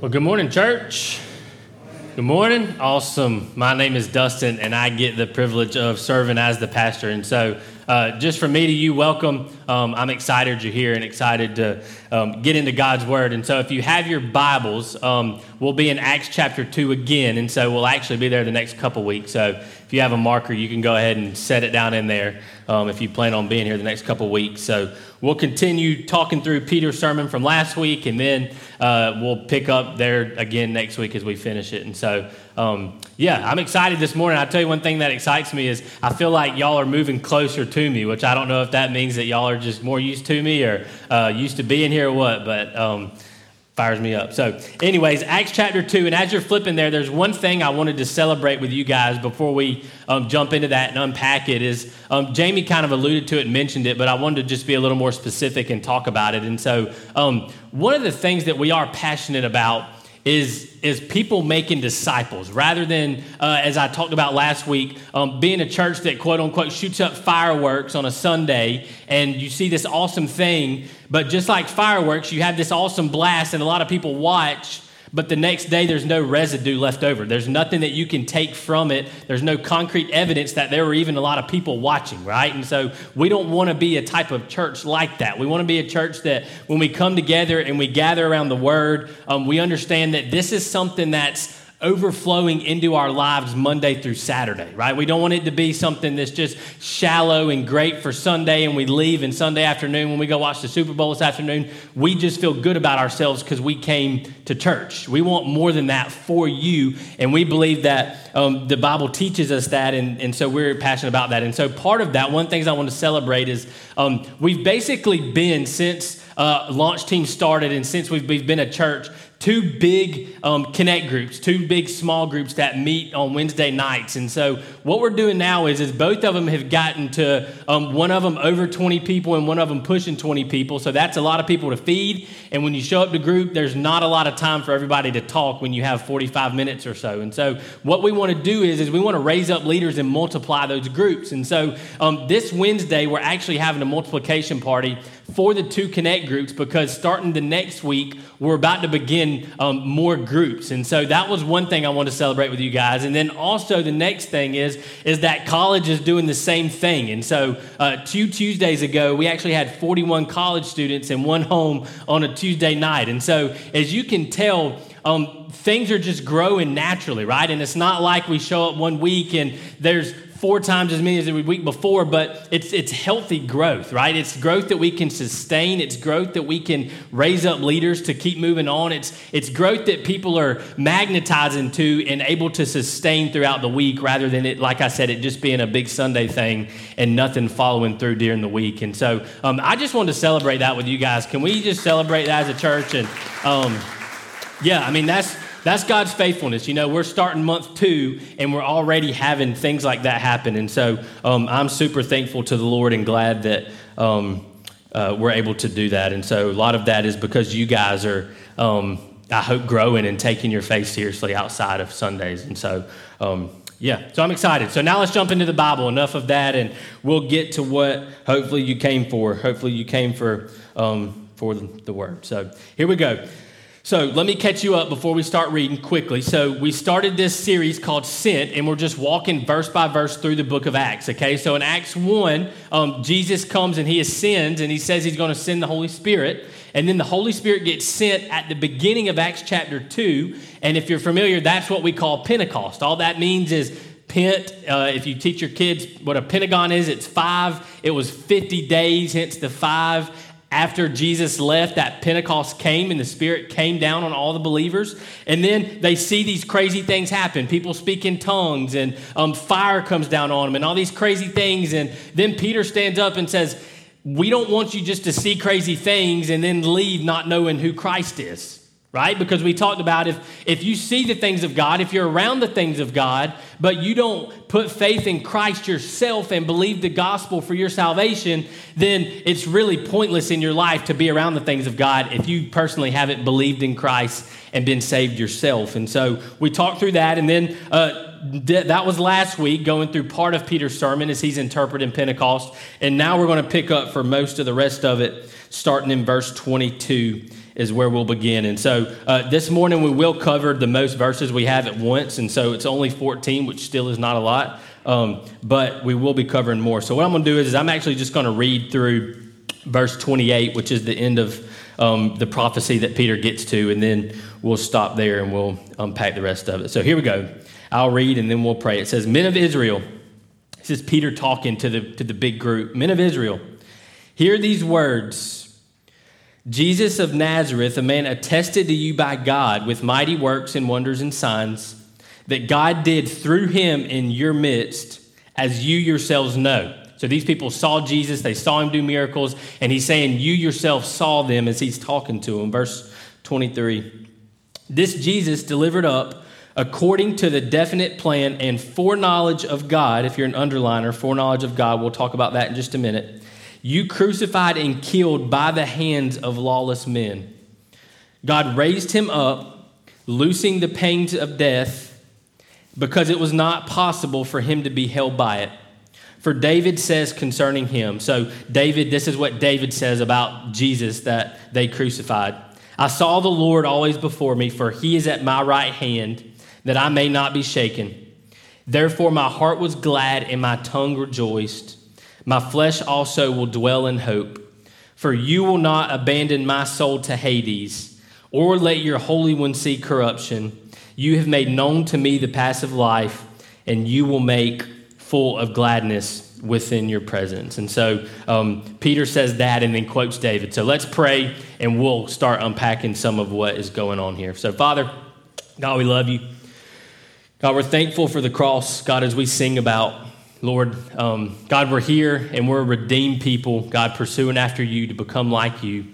Well, good morning, church. Good morning. Awesome. My name is Dustin, and I get the privilege of serving as the pastor. And so just from me to you, welcome. I'm excited you're here and excited to get into God's Word. And so if you have your Bibles, we'll be in Acts chapter 2 again. And so we'll actually be there the next couple weeks. So if you have a marker, you can go ahead and set it down in there if you plan on being here the next couple weeks. So we'll continue talking through Peter's sermon from last week, and then we'll pick up there again next week as we finish it. And so, I'm excited this morning. I'll tell you one thing that excites me is I feel like y'all are moving closer to me, which I don't know if that means that y'all are just more used to me or used to being here or what, but fires me up. So anyways, Acts chapter 2, and as you're flipping there, there's one thing I wanted to celebrate with you guys before we jump into that and unpack it is Jamie kind of alluded to it and mentioned it, but I wanted to just be a little more specific and talk about it. And so one of the things that we are passionate about is people making disciples rather than, as I talked about last week, being a church that quote unquote shoots up fireworks on a Sunday and you see this awesome thing, but just like fireworks, you have this awesome blast and a lot of people watch, but the next day there's no residue left over. There's nothing that you can take from it. There's no concrete evidence that there were even a lot of people watching, right? And so we don't want to be a type of church like that. We want to be a church that when we come together and we gather around the Word, we understand that this is something that's overflowing into our lives Monday through Saturday, right? We don't want it to be something that's just shallow and great for Sunday and we leave, and Sunday afternoon when we go watch the Super Bowl this afternoon, we just feel good about ourselves because we came to church. We want more than that for you, and we believe that the Bible teaches us that, and so we're passionate about that. And so part of that, one of the things I want to celebrate is we've basically been, since Launch Team started and since we've been a church, two big connect groups, two big small groups that meet on Wednesday nights. And so what we're doing now is both of them have gotten to one of them over 20 people and one of them pushing 20 people. So that's a lot of people to feed. And when you show up to group, there's not a lot of time for everybody to talk when you have 45 minutes or so. And so what we want to do is we want to raise up leaders and multiply those groups. And so this Wednesday, we're actually having a multiplication party for the two connect groups because starting the next week, we're about to begin more groups. And so that was one thing I wanted to celebrate with you guys. And then also the next thing is that college is doing the same thing. And so 2 Tuesdays ago, we actually had 41 college students in one home on a Tuesday night. And so as you can tell, things are just growing naturally, right? And it's not like we show up one week and there's 4 times as many as the week before, but it's healthy growth, right? It's growth that we can sustain. It's growth that we can raise up leaders to keep moving on. It's growth that people are magnetizing to and able to sustain throughout the week rather than it, like I said, it just being a big Sunday thing and nothing following through during the week. And so I just wanted to celebrate that with you guys. Can we just celebrate that as a church? And that's God's faithfulness. You know, we're starting month 2, and we're already having things like that happen. And so I'm super thankful to the Lord and glad that we're able to do that. And so a lot of that is because you guys are, I hope, growing and taking your faith seriously outside of Sundays. And so, so I'm excited. So now let's jump into the Bible. Enough of that, and we'll get to what hopefully you came for. Hopefully you came for the Word. So here we go. So let me catch you up before we start reading quickly. So we started this series called Sent, and we're just walking verse by verse through the book of Acts, okay? So in Acts 1, Jesus comes and he ascends, and he says he's going to send the Holy Spirit. And then the Holy Spirit gets sent at the beginning of Acts chapter 2. And if you're familiar, that's what we call Pentecost. All that means is Pent, if you teach your kids what a pentagon is, it's 5. It was 50 days, hence the 5. After Jesus left, that Pentecost came and the Spirit came down on all the believers. And then they see these crazy things happen. People speak in tongues and fire comes down on them and all these crazy things. And then Peter stands up and says, we don't want you just to see crazy things and then leave not knowing who Christ is, right? Because we talked about if you see the things of God, if you're around the things of God, but you don't put faith in Christ yourself and believe the gospel for your salvation, then it's really pointless in your life to be around the things of God if you personally haven't believed in Christ and been saved yourself. And so we talked through that, and then that was last week, going through part of Peter's sermon as he's interpreting Pentecost. And now we're going to pick up for most of the rest of it, starting in verse 22. is where we'll begin. And so this morning we will cover the most verses we have at once. And so it's only 14, which still is not a lot, but we will be covering more. So what I'm going to do is I'm actually just going to read through verse 28, which is the end of the prophecy that Peter gets to, and then we'll stop there and we'll unpack the rest of it. So here we go. I'll read and then we'll pray. It says, "Men of Israel," this is Peter talking to the big group. "Men of Israel, hear these words. Jesus of Nazareth, a man attested to you by God with mighty works and wonders and signs that God did through him in your midst, as you yourselves know." So these people saw Jesus, they saw him do miracles, and he's saying, you yourself saw them as he's talking to them. Verse 23, "This Jesus delivered up according to the definite plan and foreknowledge of God," if you're an underliner, foreknowledge of God, we'll talk about that in just a minute, "you crucified and killed by the hands of lawless men. God raised him up, loosing the pains of death, because it was not possible for him to be held by it. For David says concerning him," so David, this is what David says about Jesus that they crucified, "I saw the Lord always before me, for he is at my right hand, that I may not be shaken. Therefore my heart was glad and my tongue rejoiced. My flesh also will dwell in hope. For you will not abandon my soul to Hades, or let your Holy One see corruption. You have made known to me the path of life, and you will make full of gladness within your presence." And so Peter says that and then quotes David. So let's pray and we'll start unpacking some of what is going on here. So Father, God, we love you. God, we're thankful for the cross. God, as we sing about, Lord, God, we're here and we're a redeemed people, God, pursuing after you to become like you.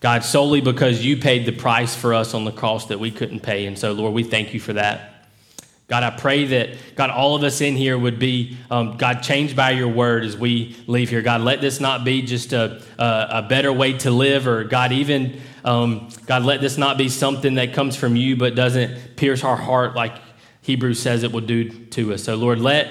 God, solely because you paid the price for us on the cross that we couldn't pay. And so, Lord, we thank you for that. God, I pray that, God, all of us in here would be, God, changed by your word as we leave here. God, let this not be just a better way to live, or, God, even, God, let this not be something that comes from you but doesn't pierce our heart like Hebrews says it will do to us. So, Lord, let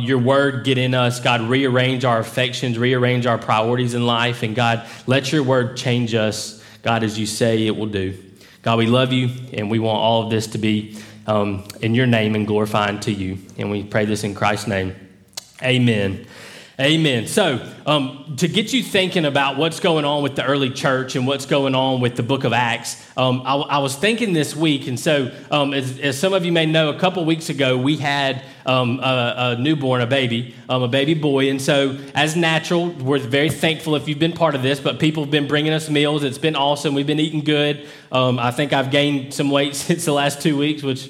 your word get in us. God, rearrange our affections, rearrange our priorities in life, and, God, let your word change us, God, as you say it will do. God, we love you, and we want all of this to be in your name and glorifying to you. And we pray this in Christ's name. Amen. Amen. So to get you thinking about what's going on with the early church and what's going on with the book of Acts, I was thinking this week. And so as some of you may know, a couple weeks ago, we had a newborn, a baby boy. And so as natural, we're very thankful if you've been part of this, but people have been bringing us meals. It's been awesome. We've been eating good. I think I've gained some weight since the last 2 weeks, which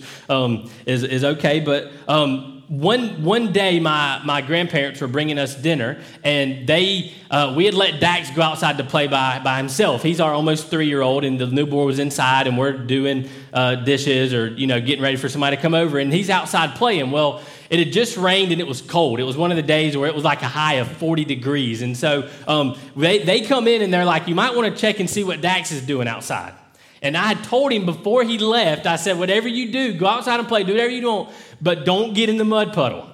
is okay. But one day, my grandparents were bringing us dinner, and we had let Dax go outside to play by himself. He's our almost 3-year-old, and the newborn was inside, and we're doing dishes or getting ready for somebody to come over, and he's outside playing. Well, it had just rained, and it was cold. It was one of the days where it was like a high of 40 degrees, and so they come in, and they're like, you might want to check and see what Dax is doing outside. And I had told him before he left, I said, whatever you do, go outside and play, do whatever you want, but don't get in the mud puddle.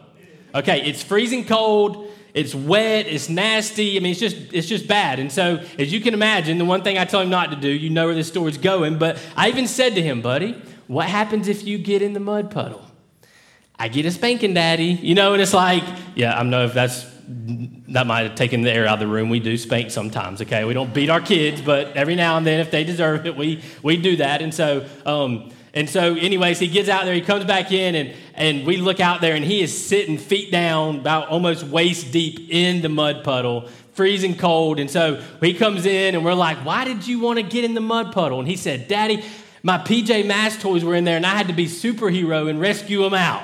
Okay, it's freezing cold, it's wet, it's nasty, I mean, it's just bad. And so, as you can imagine, the one thing I told him not to do, you know where this story's going, but I even said to him, buddy, what happens if you get in the mud puddle? I get a spanking, daddy. And it's like, yeah, I don't know if that might have taken the air out of the room. We do spank sometimes, okay? We don't beat our kids, but every now and then, if they deserve it, we do that. And so, anyways, he gets out there, he comes back in, and we look out there, and he is sitting feet down, about almost waist deep in the mud puddle, freezing cold. And so he comes in, and we're like, why did you want to get in the mud puddle? And he said, Daddy, my PJ Masks toys were in there, and I had to be superhero and rescue them out.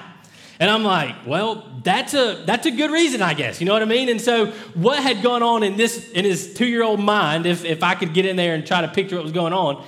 And I'm like, well, that's a good reason, I guess. You know what I mean? And so what had gone on in his 2-year-old mind, if I could get in there and try to picture what was going on,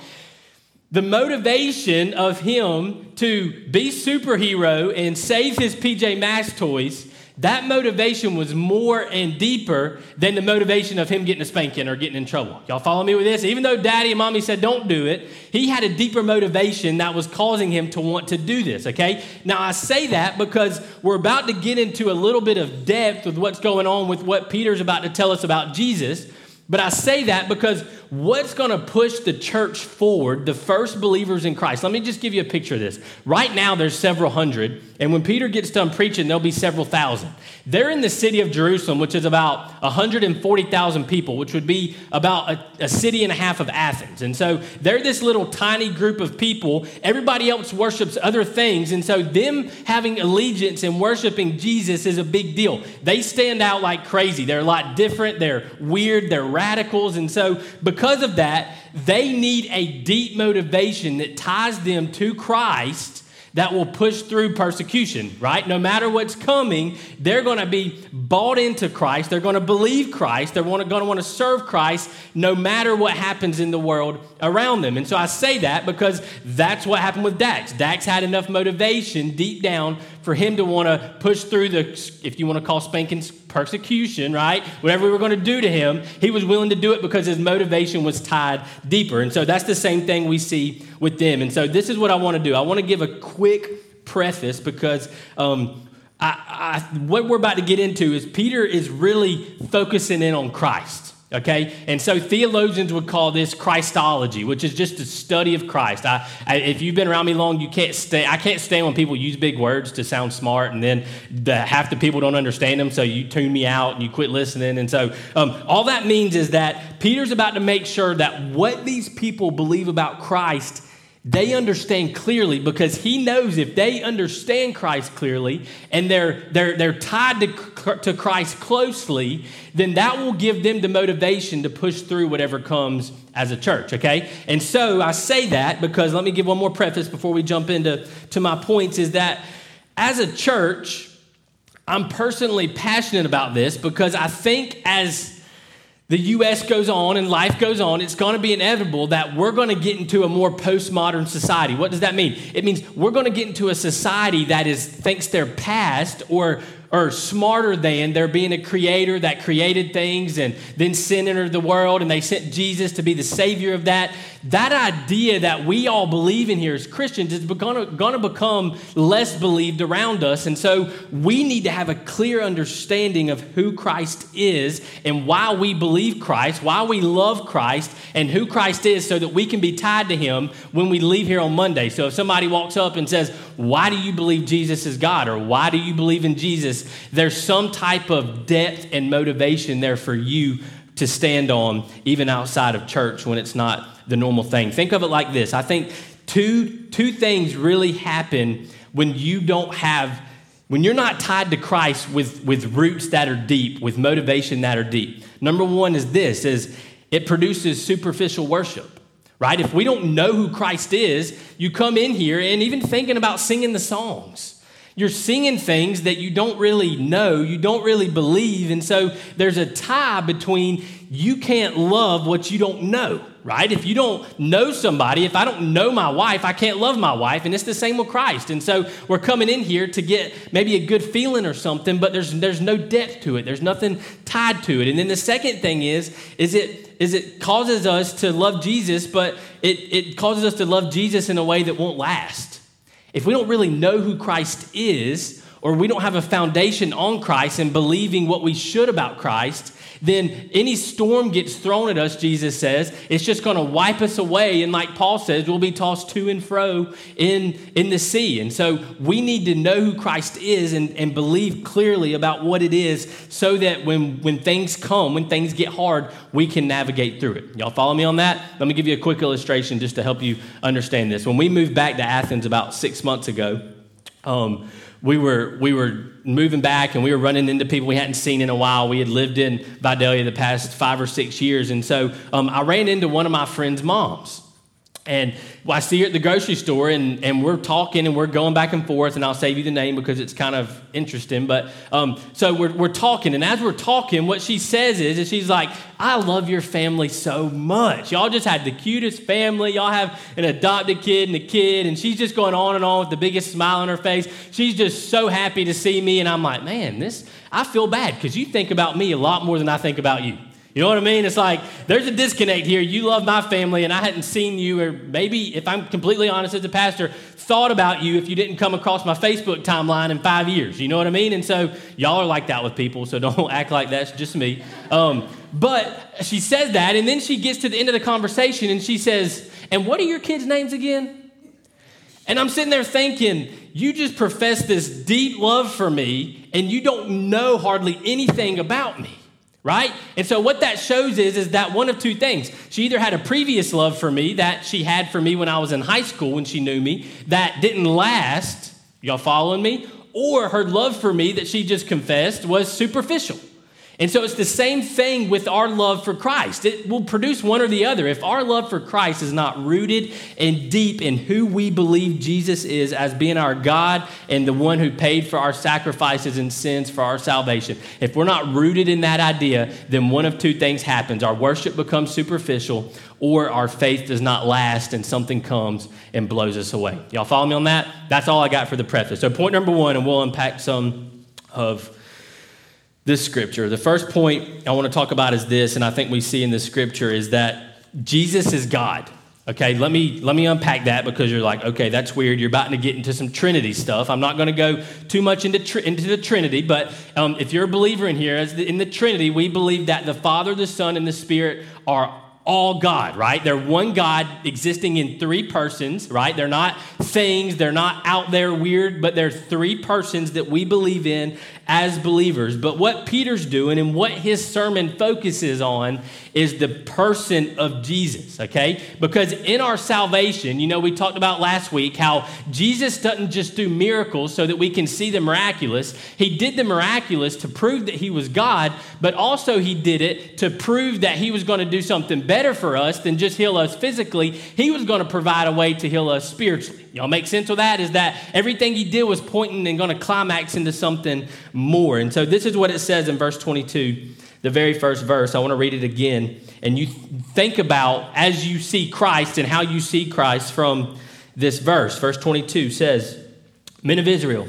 the motivation of him to be superhero and save his PJ Masks toys, that motivation was more and deeper than the motivation of him getting a spanking or getting in trouble. Y'all follow me with this? Even though Daddy and Mommy said don't do it, he had a deeper motivation that was causing him to want to do this, okay? Now, I say that because we're about to get into a little bit of depth with what's going on with what Peter's about to tell us about Jesus, but I say that because what's going to push the church forward, the first believers in Christ? Let me just give you a picture of this. Right now, there's several hundred, and when Peter gets done preaching, there'll be several thousand. They're in the city of Jerusalem, which is about 140,000 people, which would be about a city and a half of Athens. And so they're this little tiny group of people. Everybody else worships other things, and so them having allegiance and worshiping Jesus is a big deal. They stand out like crazy. They're a lot different. They're weird. They're radicals. And so because of that, they need a deep motivation that ties them to Christ that will push through persecution, right? No matter what's coming, they're going to be bought into Christ. They're going to believe Christ. They're going to want to serve Christ no matter what happens in the world around them. And so I say that because that's what happened with Dax. Dax had enough motivation deep down for him to want to push through the, if you want to call spankings, persecution, right? Whatever we were going to do to him, he was willing to do it because his motivation was tied deeper. And so that's the same thing we see with them. And so this is what I want to do. I want to give a quick preface because what we're about to get into is Peter is really focusing in on Christ. Okay, and so theologians would call this Christology, which is just the study of Christ. If you've been around me long, I can't stand when people use big words to sound smart, and then half the people don't understand them, so you tune me out and you quit listening. And so all that means is that Peter's about to make sure that what these people believe about Christ, they understand clearly, because he knows if they understand Christ clearly and they're tied to Christ closely, then that will give them the motivation to push through whatever comes as a church, okay? And so I say that because let me give one more preface before we jump into my points, is that as a church, I'm personally passionate about this because I think as the U.S. goes on and life goes on, it's going to be inevitable that we're going to get into a more postmodern society. What does that mean? It means we're going to get into a society that thinks they're past or smarter than there being a creator that created things and then sin entered the world and they sent Jesus to be the savior of that. That idea that we all believe in here as Christians is going to become less believed around us. And so we need to have a clear understanding of who Christ is and why we believe Christ, why we love Christ, and who Christ is, so that we can be tied to him when we leave here on Monday. So if somebody walks up and says, "Why do you believe Jesus is God?" or "Why do you believe in Jesus?" there's some type of depth and motivation there for you to stand on, even outside of church when it's not the normal thing. Think of it like this. I think two things really happen when when you're not tied to Christ with roots that are deep, with motivation that are deep. Number one is this, is it produces superficial worship. Right? If we don't know who Christ is, you come in here and even thinking about singing the songs, you're singing things that you don't really know, you don't really believe, and so there's a tie between you can't love what you don't know, right? If you don't know somebody, if I don't know my wife, I can't love my wife, and it's the same with Christ. And so we're coming in here to get maybe a good feeling or something, but there's no depth to it. There's nothing tied to it. And then the second thing is it causes us to love Jesus, but it causes us to love Jesus in a way that won't last. If we don't really know who Christ is, or we don't have a foundation on Christ and believing what we should about Christ, then any storm gets thrown at us, Jesus says, it's just going to wipe us away. And like Paul says, we'll be tossed to and fro in the sea. And so we need to know who Christ is and believe clearly about what it is, so that when things come, when things get hard, we can navigate through it. Y'all follow me on that? Let me give you a quick illustration just to help you understand this. When we moved back to Athens about 6 months ago, we were moving back and we were running into people we hadn't seen in a while. We had lived in Vidalia the past 5 or 6 years. And so I ran into one of my friend's moms. And I see her at the grocery store and we're talking and we're going back and forth. And I'll save you the name because it's kind of interesting. But so we're talking. And as we're talking, what she says is she's like, "I love your family so much. Y'all just had the cutest family. Y'all have an adopted kid and a kid." And she's just going on and on with the biggest smile on her face. She's just so happy to see me. And I'm like, "Man, I feel bad because you think about me a lot more than I think about you." You know what I mean? It's like, there's a disconnect here. You love my family, and I hadn't seen you, or maybe, if I'm completely honest as a pastor, thought about you if you didn't come across my Facebook timeline in 5 years. You know what I mean? And so y'all are like that with people, so don't act like that's just me. But she says that, and then she gets to the end of the conversation, and she says, and what are your kids' names again? And I'm sitting there thinking, you just professed this deep love for me, and you don't know hardly anything about me, right? And so what that shows is that one of two things. She either had a previous love for me that she had for me when I was in high school when she knew me that didn't last, y'all following me? Or her love for me that she just confessed was superficial. And so it's the same thing with our love for Christ. It will produce one or the other. If our love for Christ is not rooted and deep in who we believe Jesus is as being our God and the one who paid for our sacrifices and sins for our salvation, if we're not rooted in that idea, then one of two things happens. Our worship becomes superficial, or our faith does not last and something comes and blows us away. Y'all follow me on that? That's all I got for the preface. So point number one, and we'll unpack some of this scripture. The first point I want to talk about is this, and I think we see in this scripture is that Jesus is God. Okay, let me unpack that, because you're like, okay, that's weird. You're about to get into some Trinity stuff. I'm not going to go too much into the Trinity, but if you're a believer in here, in the Trinity, we believe that the Father, the Son, and the Spirit are all God, right? They're one God existing in three persons, right? They're not things, they're not out there weird, but they're three persons that we believe in as believers. But what Peter's doing and what his sermon focuses on is the person of Jesus, okay? Because in our salvation, you know, we talked about last week how Jesus doesn't just do miracles so that we can see the miraculous. He did the miraculous to prove that he was God, but also he did it to prove that he was going to do something better for us than just heal us physically. He was going to provide a way to heal us spiritually. Y'all make sense of that? Is that everything he did was pointing and going to climax into something more. And so this is what it says in verse 22, the very first verse. I want to read it again. And you think about as you see Christ and how you see Christ from this verse. Verse 22 says, men of Israel,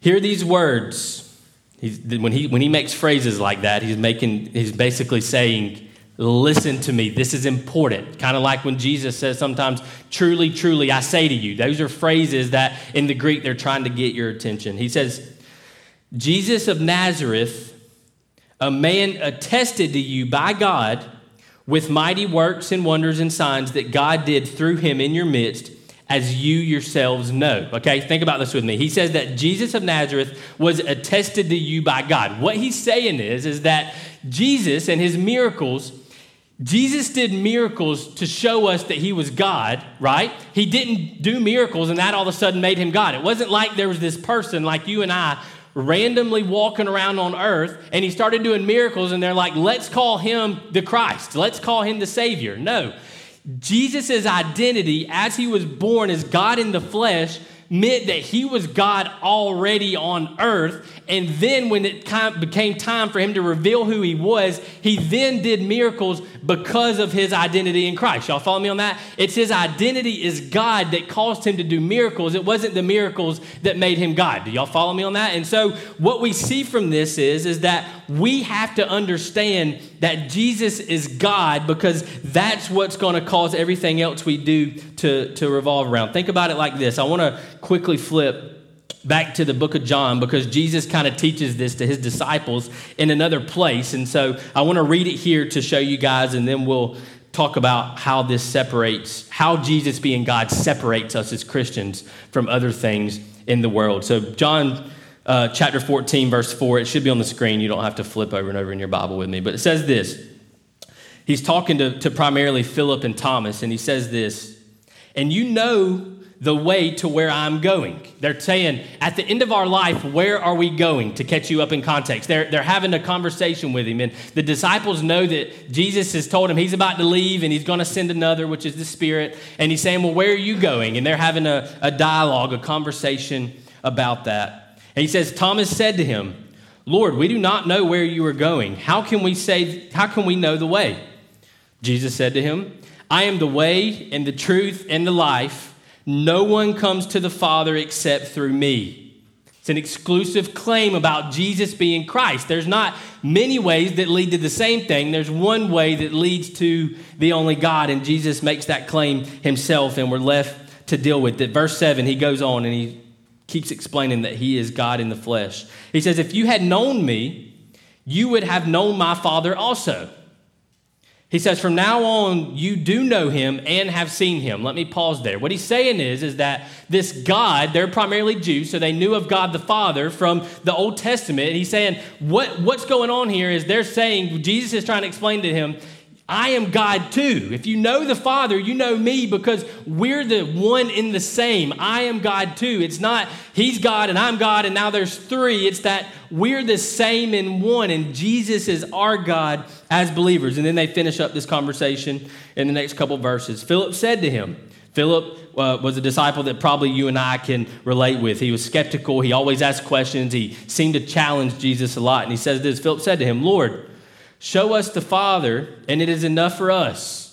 hear these words. When he makes phrases like that, he's basically saying, listen to me. This is important. Kind of like when Jesus says sometimes, truly, truly, I say to you. Those are phrases that in the Greek, they're trying to get your attention. He says, Jesus of Nazareth, a man attested to you by God with mighty works and wonders and signs that God did through him in your midst, as you yourselves know. Okay, think about this with me. He says that Jesus of Nazareth was attested to you by God. What he's saying is that Jesus and his miracles, Jesus did miracles to show us that he was God, right? He didn't do miracles and that all of a sudden made him God. It wasn't like there was this person like you and I randomly walking around on earth and he started doing miracles and they're like, let's call him the Christ. Let's call him the Savior. No, Jesus' identity as he was born as God in the flesh meant that he was God already on earth. And then when it became time for him to reveal who he was, he then did miracles because of his identity in Christ. Y'all follow me on that? It's his identity as God that caused him to do miracles. It wasn't the miracles that made him God. Do y'all follow me on that? And so what we see from this is that we have to understand that Jesus is God, because that's what's going to cause everything else we do to revolve around. Think about it like this. I want to quickly flip back to the book of John, because Jesus kind of teaches this to his disciples in another place. And so I want to read it here to show you guys, and then we'll talk about how this separates, how Jesus being God separates us as Christians from other things in the world. So John chapter 14, verse 4, it should be on the screen. You don't have to flip over and over in your Bible with me, but it says this. He's talking to primarily Philip and Thomas, and he says this, and you know the way to where I'm going. They're saying, at the end of our life, where are we going? To catch you up in context. They're having a conversation with him, and the disciples know that Jesus has told him he's about to leave, and he's going to send another, which is the Spirit, and he's saying, well, where are you going? And they're having a dialogue, a conversation about that. And he says, Thomas said to him, Lord, we do not know where you are going. How can we know the way? Jesus said to him, I am the way and the truth and the life. No one comes to the Father except through me. It's an exclusive claim about Jesus being Christ. There's not many ways that lead to the same thing. There's one way that leads to the only God, and Jesus makes that claim himself, and we're left to deal with it. Verse 7, he goes on, and he keeps explaining that he is God in the flesh. He says, if you had known me, you would have known my Father also. He says, from now on, you do know him and have seen him. Let me pause there. What he's saying is that this God, they're primarily Jews, so they knew of God the Father from the Old Testament. And he's saying, what's going on here is they're saying, Jesus is trying to explain to him, I am God too. If you know the Father, you know me because we're the one in the same. I am God too. It's not he's God and I'm God and now there's three. It's that we're the same in one and Jesus is our God as believers. And then they finish up this conversation in the next couple verses. Philip said to him, Philip was a disciple that probably you and I can relate with. He was skeptical. He always asked questions. He seemed to challenge Jesus a lot. And he says this, Philip said to him, Lord, show us the Father, and it is enough for us.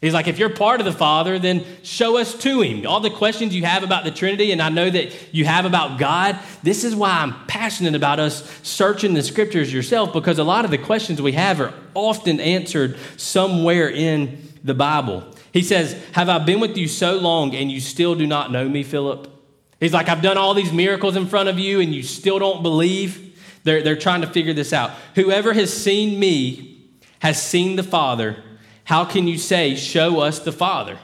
He's like, if you're part of the Father, then show us to him. All the questions you have about the Trinity, and I know that you have about God, this is why I'm passionate about us searching the Scriptures yourself, because a lot of the questions we have are often answered somewhere in the Bible. He says, have I been with you so long, and you still do not know me, Philip? He's like, I've done all these miracles in front of you, and you still don't believe? They're trying to figure this out. Whoever has seen me has seen the Father. How can you say, show us the Father?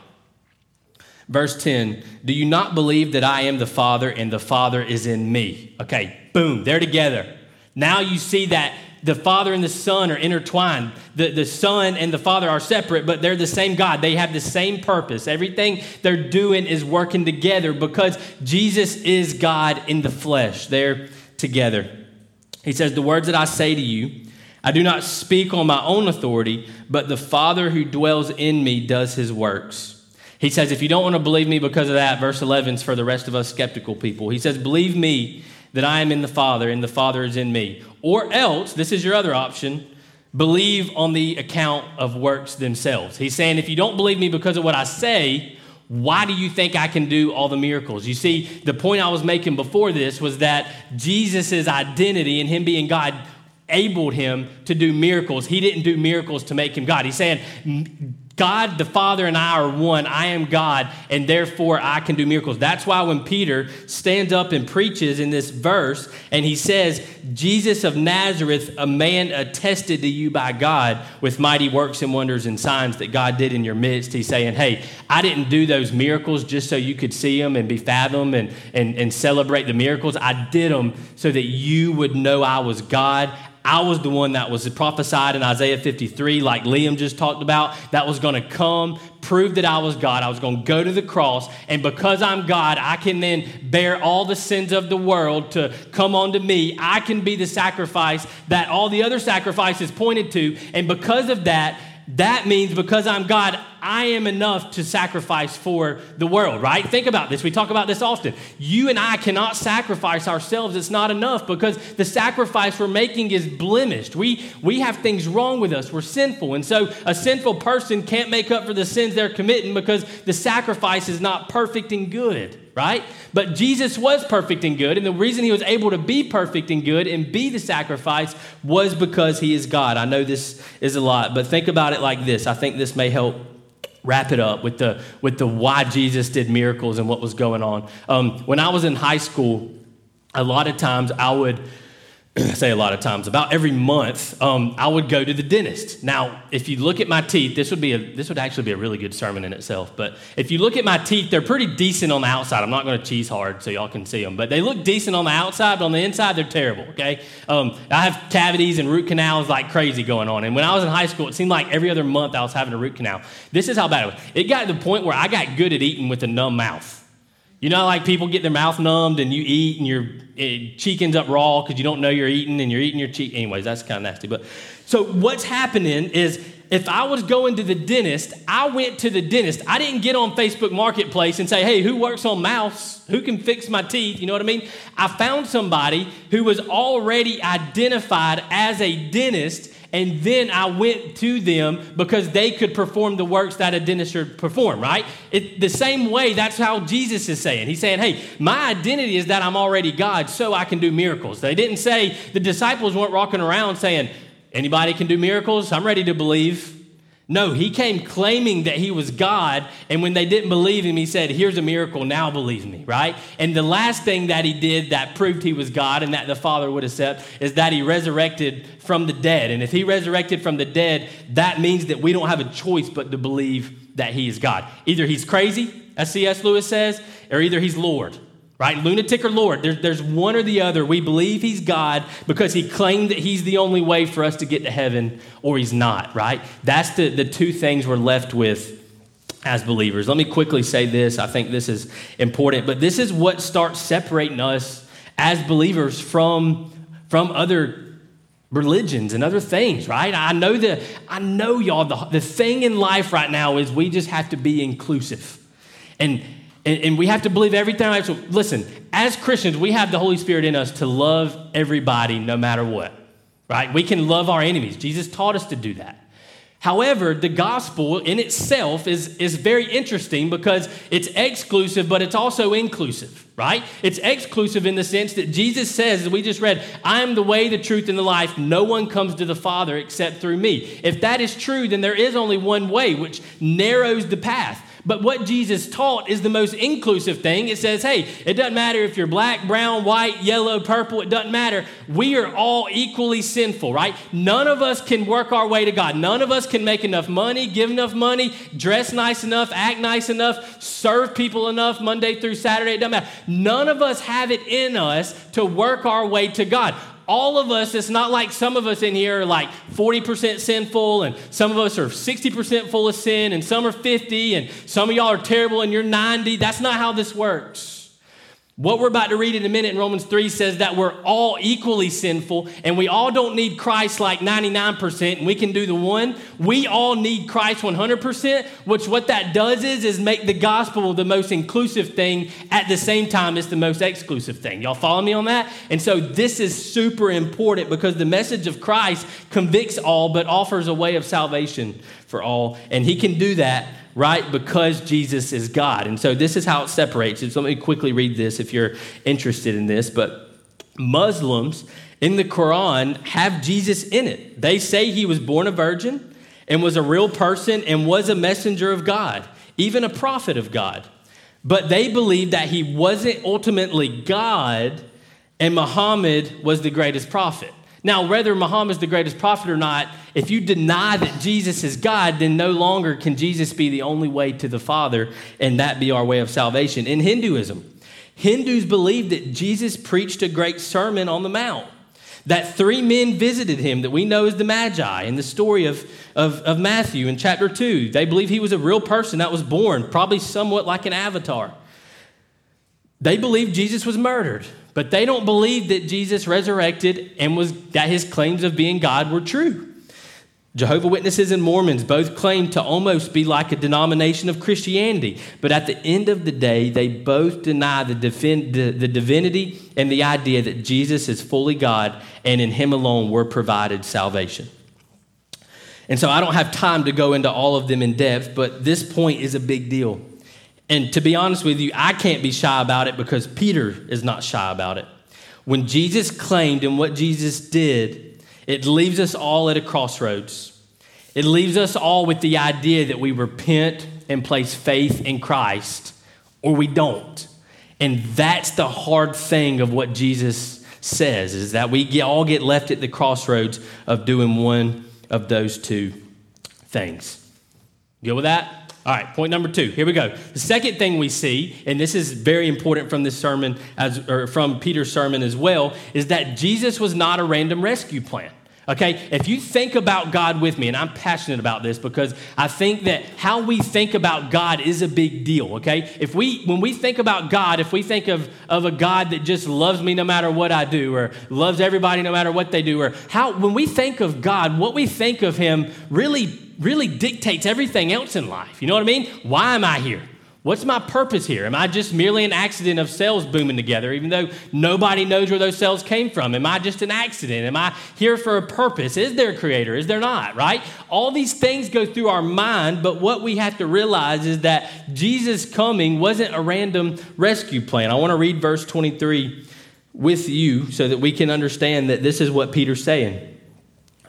Verse 10, do you not believe that I am the Father and the Father is in me? Okay, boom, they're together. Now you see that the Father and the Son are intertwined. The Son and the Father are separate, but they're the same God. They have the same purpose. Everything they're doing is working together because Jesus is God in the flesh. They're together. He says, the words that I say to you, I do not speak on my own authority, but the Father who dwells in me does his works. He says, if you don't want to believe me because of that, verse 11 is for the rest of us skeptical people. He says, believe me that I am in the Father and the Father is in me. Or else, this is your other option, believe on the account of works themselves. He's saying, if you don't believe me because of what I say, why do you think I can do all the miracles? You see, the point I was making before this was that Jesus' identity and him being God enabled him to do miracles. He didn't do miracles to make him God. He's saying, God the Father and I are one. I am God, and therefore I can do miracles. That's why when Peter stands up and preaches in this verse, and he says, Jesus of Nazareth, a man attested to you by God with mighty works and wonders and signs that God did in your midst. He's saying, hey, I didn't do those miracles just so you could see them and be fathomed and celebrate the miracles. I did them so that you would know I was God. I was the one that was prophesied in Isaiah 53, like Liam just talked about, that was going to come, prove that I was God. I was going to go to the cross, and because I'm God, I can then bear all the sins of the world to come onto me. I can be the sacrifice that all the other sacrifices pointed to, and because of that, that means because I'm God, I am enough to sacrifice for the world, right? Think about this. We talk about this often. You and I cannot sacrifice ourselves. It's not enough because the sacrifice we're making is blemished. We have things wrong with us. We're sinful. And so a sinful person can't make up for the sins they're committing because the sacrifice is not perfect and good, right? But Jesus was perfect and good. And the reason he was able to be perfect and good and be the sacrifice was because he is God. I know this is a lot, but think about it like this. I think this may help wrap it up with the why Jesus did miracles and what was going on. When I was in high school, a lot of times I would say a lot of times, about every month, I would go to the dentist. Now, if you look at my teeth, this would actually be a really good sermon in itself. But if you look at my teeth, they're pretty decent on the outside. I'm not going to cheese hard so y'all can see them, but they look decent on the outside, but on the inside, they're terrible. Okay, I have cavities and root canals like crazy going on. And when I was in high school, it seemed like every other month I was having a root canal. This is how bad it was. It got to the point where I got good at eating with a numb mouth. You know, like people get their mouth numbed and you eat and your cheek ends up raw because you don't know you're eating and you're eating your cheek. Anyways, that's kind of nasty. But so what's happening is if I was going to the dentist, I went to the dentist. I didn't get on Facebook Marketplace and say, hey, who works on mouths? Who can fix my teeth? You know what I mean? I found somebody who was already identified as a dentist, and then I went to them because they could perform the works that a dentist should perform, right? The same way, that's how Jesus is saying. He's saying, hey, my identity is that I'm already God, so I can do miracles. They didn't say, the disciples weren't walking around saying, anybody can do miracles? I'm ready to believe. No, he came claiming that he was God, and when they didn't believe him, he said, here's a miracle, now believe me, right? And the last thing that he did that proved he was God and that the Father would accept is that he resurrected from the dead. And if he resurrected from the dead, that means that we don't have a choice but to believe that he is God. Either he's crazy, as C.S. Lewis says, or either he's Lord, right? Lunatic or Lord. There's one or the other. We believe he's God because he claimed that he's the only way for us to get to heaven, or he's not, right? That's the two things we're left with as believers. Let me quickly say this. I think this is important, but this is what starts separating us as believers from other religions and other things, right? I know y'all, the thing in life right now is we just have to be inclusive. And we have to believe everything. So listen, as Christians, we have the Holy Spirit in us to love everybody no matter what, right? We can love our enemies. Jesus taught us to do that. However, the gospel in itself is very interesting because it's exclusive, but it's also inclusive, right? It's exclusive in the sense that Jesus says, as we just read, I am the way, the truth, and the life. No one comes to the Father except through me. If that is true, then there is only one way, which narrows the path. But what Jesus taught is the most inclusive thing. It says, hey, it doesn't matter if you're black, brown, white, yellow, purple. It doesn't matter. We are all equally sinful, right? None of us can work our way to God. None of us can make enough money, give enough money, dress nice enough, act nice enough, serve people enough Monday through Saturday. It doesn't matter. None of us have it in us to work our way to God. All of us, it's not like some of us in here are like 40% sinful and some of us are 60% full of sin and some are 50 and some of y'all are terrible and you're 90. That's not how this works. What we're about to read in a minute in Romans 3 says that we're all equally sinful and we all don't need Christ like 99% and we can do the one. We all need Christ 100%, which what that does is make the gospel the most inclusive thing at the same time it's the most exclusive thing. Y'all follow me on that? And so this is super important because the message of Christ convicts all but offers a way of salvation for all. And he can do that, right, because Jesus is God. And so this is how it separates. So let me quickly read this if you're interested in this, but Muslims in the Quran have Jesus in it. They say he was born a virgin and was a real person and was a messenger of God, even a prophet of God. But they believe that he wasn't ultimately God and Muhammad was the greatest prophet. Now, whether Muhammad's the greatest prophet or not, if you deny that Jesus is God, then no longer can Jesus be the only way to the Father and that be our way of salvation. In Hinduism, Hindus believe that Jesus preached a great sermon on the Mount, that three men visited him that we know as the Magi in the story of Matthew in chapter 2. They believe he was a real person that was born, probably somewhat like an avatar. They believe Jesus was murdered, but they don't believe that Jesus resurrected and that his claims of being God were true. Jehovah's Witnesses and Mormons both claim to almost be like a denomination of Christianity, but at the end of the day, they both deny the divinity and the idea that Jesus is fully God, and in him alone we're provided salvation. And so I don't have time to go into all of them in depth, but this point is a big deal. And to be honest with you, I can't be shy about it because Peter is not shy about it. When Jesus claimed and what Jesus did, it leaves us all at a crossroads. It leaves us all with the idea that we repent and place faith in Christ, or we don't. And that's the hard thing of what Jesus says, is that we all get left at the crossroads of doing one of those two things. You good with that? All right, point number 2. Here we go. The second thing we see, and this is very important from this sermon, or from Peter's sermon as well, is that Jesus was not a random rescue plan. Okay, if you think about God with me, and I'm passionate about this because I think that how we think about God is a big deal, okay? When we think about God, if we think of a God that just loves me no matter what I do, or loves everybody no matter what they do, when we think of God, what we think of him really dictates everything else in life. You know what I mean? Why am I here? What's my purpose here? Am I just merely an accident of cells booming together, even though nobody knows where those cells came from? Am I just an accident? Am I here for a purpose? Is there a creator? Is there not, right? All these things go through our mind, but what we have to realize is that Jesus' coming wasn't a random rescue plan. I want to read verse 23 with you so that we can understand that this is what Peter's saying.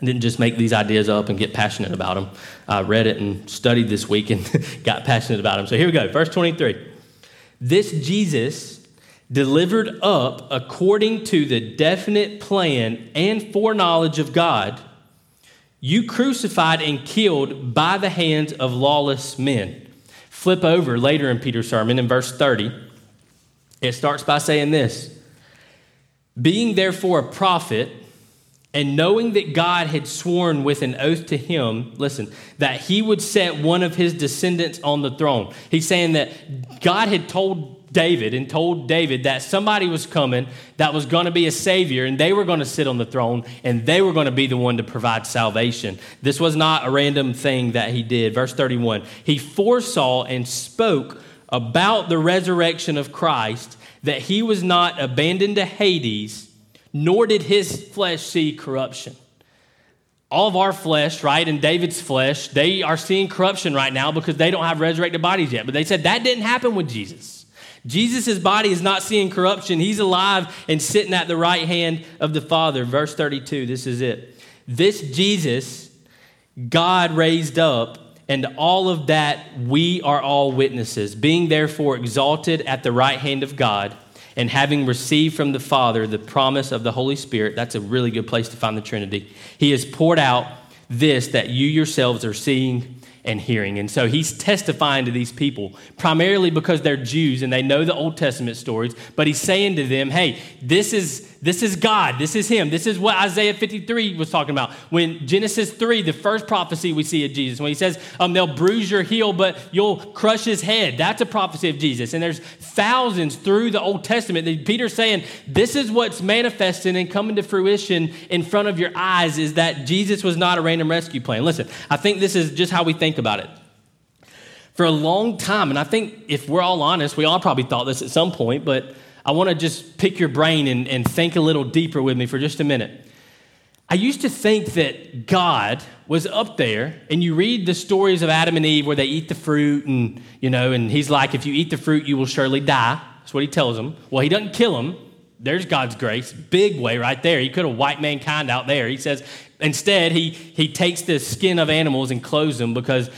I didn't just make these ideas up and get passionate about them. I read it and studied this week and got passionate about them. So here we go, verse 23. This Jesus, delivered up according to the definite plan and foreknowledge of God, you crucified and killed by the hands of lawless men. Flip over later in Peter's sermon in verse 30. It starts by saying this, being therefore a prophet, and knowing that God had sworn with an oath to him, listen, that he would set one of his descendants on the throne. He's saying that God had told David that somebody was coming that was going to be a savior, and they were going to sit on the throne, and they were going to be the one to provide salvation. This was not a random thing that he did. Verse 31, he foresaw and spoke about the resurrection of Christ, that he was not abandoned to Hades, nor did his flesh see corruption. All of our flesh, right, and David's flesh, they are seeing corruption right now because they don't have resurrected bodies yet. But they said that didn't happen with Jesus. Jesus' body is not seeing corruption. He's alive and sitting at the right hand of the Father. Verse 32, this is it. This Jesus, God raised up, and all of that we are all witnesses, being therefore exalted at the right hand of God, and having received from the Father the promise of the Holy Spirit, that's a really good place to find the Trinity. He has poured out this that you yourselves are seeing and hearing. And so he's testifying to these people, primarily because they're Jews and they know the Old Testament stories, but he's saying to them, hey, this is God, this is him. This is what Isaiah 53 was talking about. When Genesis 3, the first prophecy we see of Jesus, when he says, they'll bruise your heel, but you'll crush his head. That's a prophecy of Jesus. And there's thousands through the Old Testament that Peter's saying, this is what's manifesting and coming to fruition in front of your eyes, is that Jesus was not a random rescue plan. Listen, I think this is just how we think about it. For a long time, and I think if we're all honest, we all probably thought this at some point, but I want to just pick your brain and think a little deeper with me for just a minute. I used to think that God was up there, and you read the stories of Adam and Eve where they eat the fruit, and you know, and he's like, if you eat the fruit, you will surely die. That's what he tells them. Well, he doesn't kill them. There's God's grace, big way right there. He could have wiped mankind out there. He says, instead, he takes the skin of animals and clothes them because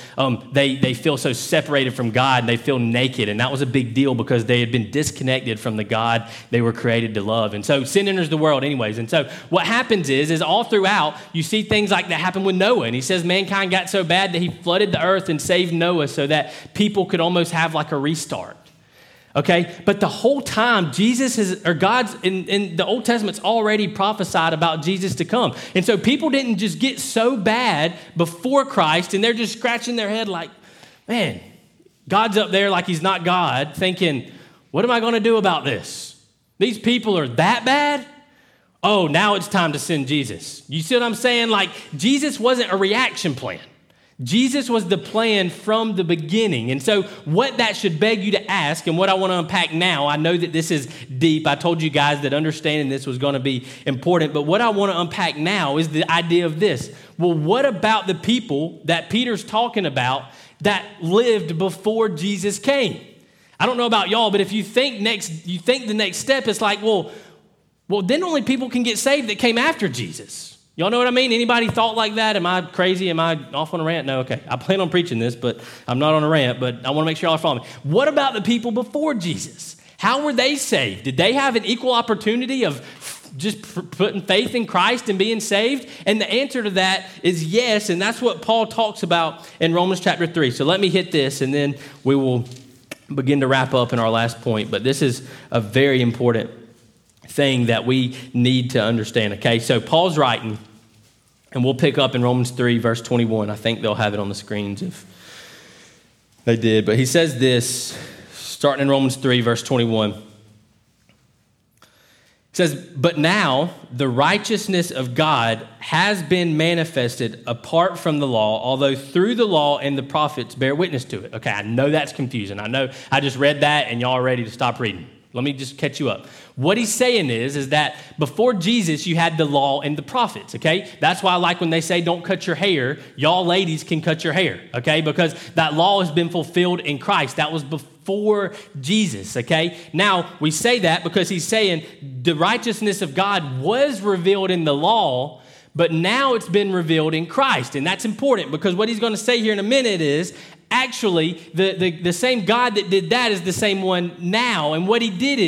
they feel so separated from God and they feel naked. And that was a big deal because they had been disconnected from the God they were created to love. And so sin enters the world anyways. And so what happens is all throughout, you see things like that happen with Noah. And he says mankind got so bad that he flooded the earth and saved Noah so that people could almost have like a restart. Okay, but the whole time, God's in the Old Testament's already prophesied about Jesus to come. And so people didn't just get so bad before Christ, and they're just scratching their head like, man, God's up there like he's not God, thinking, what am I going to do about this? These people are that bad? Oh, now it's time to send Jesus. You see what I'm saying? Like, Jesus wasn't a reaction plan. Jesus was the plan from the beginning. And so what that should beg you to ask, and what I want to unpack now, I know that this is deep. I told you guys that understanding this was going to be important. But what I want to unpack now is the idea of this. Well, what about the people that Peter's talking about that lived before Jesus came? I don't know about y'all, but if you think the next step, it's like, well, then only people can get saved that came after Jesus. Y'all know what I mean? Anybody thought like that? Am I crazy? Am I off on a rant? No, okay. I plan on preaching this, but I'm not on a rant, but I want to make sure y'all are following me. What about the people before Jesus? How were they saved? Did they have an equal opportunity of just putting faith in Christ and being saved? And the answer to that is yes, and that's what Paul talks about in Romans chapter 3. So let me hit this, and then we will begin to wrap up in our last point. But this is a very important thing that we need to understand, okay? So Paul's writing, and we'll pick up in Romans 3, verse 21. I think they'll have it on the screens if they did. But he says this, starting in Romans 3, verse 21. He says, but now the righteousness of God has been manifested apart from the law, although through the law and the prophets bear witness to it. Okay, I know that's confusing. I know I just read that, and y'all are ready to stop reading. Let me just catch you up. What he's saying is that before Jesus, you had the law and the prophets, okay? That's why I like when they say don't cut your hair, y'all ladies can cut your hair, okay? Because that law has been fulfilled in Christ. That was before Jesus, okay? Now, we say that because he's saying the righteousness of God was revealed in the law, But now it's been revealed in Christ. And that's important because what he's going to say here in a minute is actually the same God that did that is the same one now. And what he did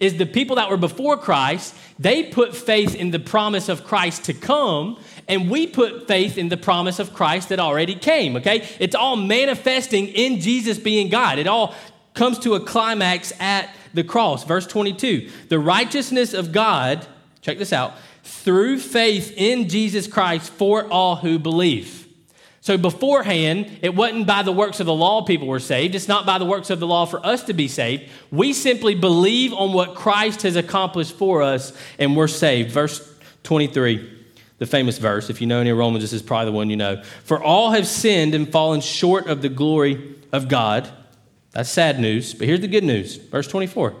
is the people that were before Christ, they put faith in the promise of Christ to come. And we put faith in the promise of Christ that already came, okay? It's all manifesting in Jesus being God. It all comes to a climax at the cross. Verse 22, the righteousness of God, check this out, through faith in Jesus Christ for all who believe. So beforehand, it wasn't by the works of the law people were saved. It's not by the works of the law for us to be saved. We simply believe on what Christ has accomplished for us, and we're saved. Verse 23. The famous verse, if you know any Romans, this is probably the one you know. For all have sinned and fallen short of the glory of God. That's sad news, but here's the good news. Verse 24.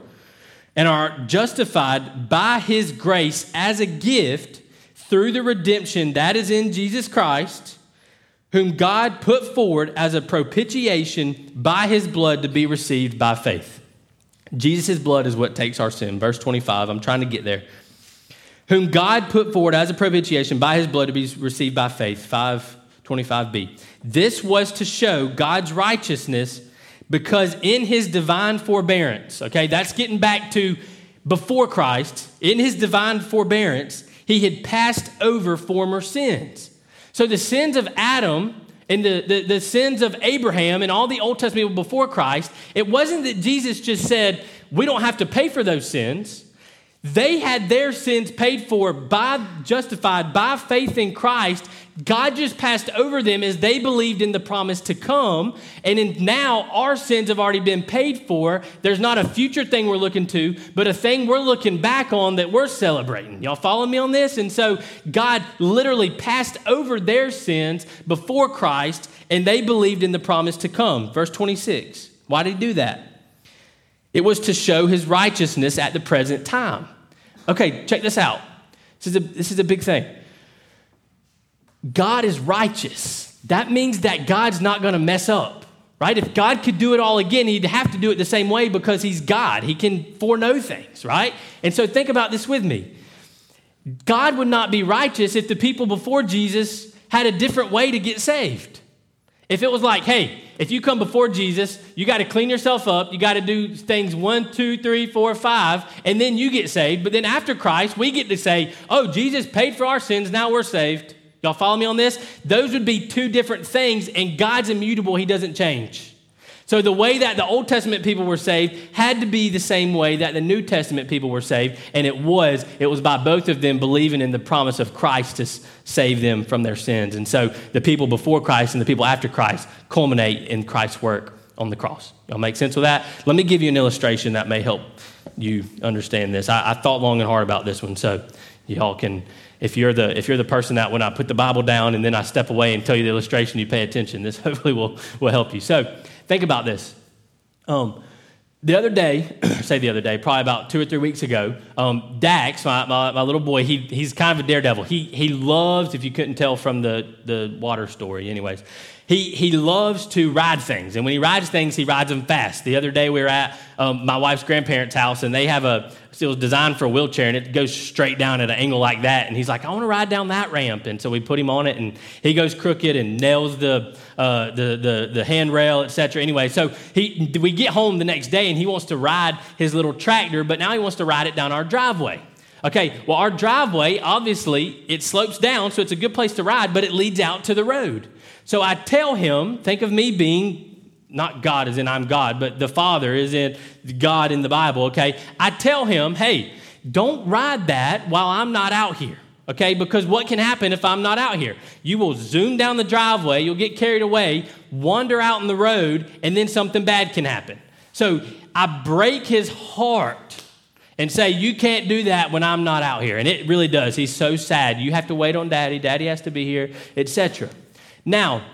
And are justified by his grace as a gift through the redemption that is in Jesus Christ, whom God put forward as a propitiation by his blood to be received by faith. Jesus' blood is what takes our sin. Verse 25, I'm trying to get there. Whom God put forward as a propitiation by his blood to be received by faith, 5:25b. This was to show God's righteousness because in his divine forbearance, okay, that's getting back to before Christ, in his divine forbearance, he had passed over former sins. So the sins of Adam and the sins of Abraham and all the Old Testament people before Christ, it wasn't that Jesus just said, we don't have to pay for those sins. They had their sins paid for by, justified by faith in Christ. God just passed over them as they believed in the promise to come. And now our sins have already been paid for. There's not a future thing we're looking to, but a thing we're looking back on that we're celebrating. Y'all follow me on this? And so God literally passed over their sins before Christ, and they believed in the promise to come. Verse 26. Why did he do that? It was to show his righteousness at the present time. Okay, check this out. This is a big thing. God is righteous. That means that God's not going to mess up, right? If God could do it all again, he'd have to do it the same way because he's God. He can foreknow things, right? And so think about this with me. God would not be righteous if the people before Jesus had a different way to get saved. If it was like, hey, if you come before Jesus, you got to clean yourself up. You got to do things 1, 2, 3, 4, 5, and then you get saved. But then after Christ, we get to say, oh, Jesus paid for our sins. Now we're saved. Y'all follow me on this? Those would be two different things, and God's immutable. He doesn't change. So the way that the Old Testament people were saved had to be the same way that the New Testament people were saved, and it was by both of them believing in the promise of Christ to save them from their sins. And so the people before Christ and the people after Christ culminate in Christ's work on the cross. Y'all make sense with that? Let me give you an illustration that may help you understand this. I thought long and hard about this one, so y'all can, if you're the person that when I put the Bible down and then I step away and tell you the illustration, you pay attention. This hopefully will help you. So think about this. The other day, probably about 2 or 3 weeks ago, Dax, my little boy, he's kind of a daredevil. He loves, if you couldn't tell from the water story anyways, he loves to ride things. And when he rides things, he rides them fast. The other day we were at my wife's grandparents' house, and they have it was designed for a wheelchair, and it goes straight down at an angle like that. And he's like, I want to ride down that ramp. And so we put him on it, and he goes crooked and nails the handrail, etc. Anyway, so we get home the next day, and he wants to ride his little tractor, but now he wants to ride it down our driveway. Okay, well, our driveway, obviously, it slopes down, so it's a good place to ride, but it leads out to the road. So I tell him, think of me being, not God as in I'm God, but the Father is in God in the Bible, okay? I tell him, hey, don't ride that while I'm not out here, okay? Because what can happen if I'm not out here? You will zoom down the driveway, you'll get carried away, wander out on the road, and then something bad can happen. So I break his heart and say, you can't do that when I'm not out here. And it really does. He's so sad. You have to wait on Daddy. Daddy has to be here, etc. Now,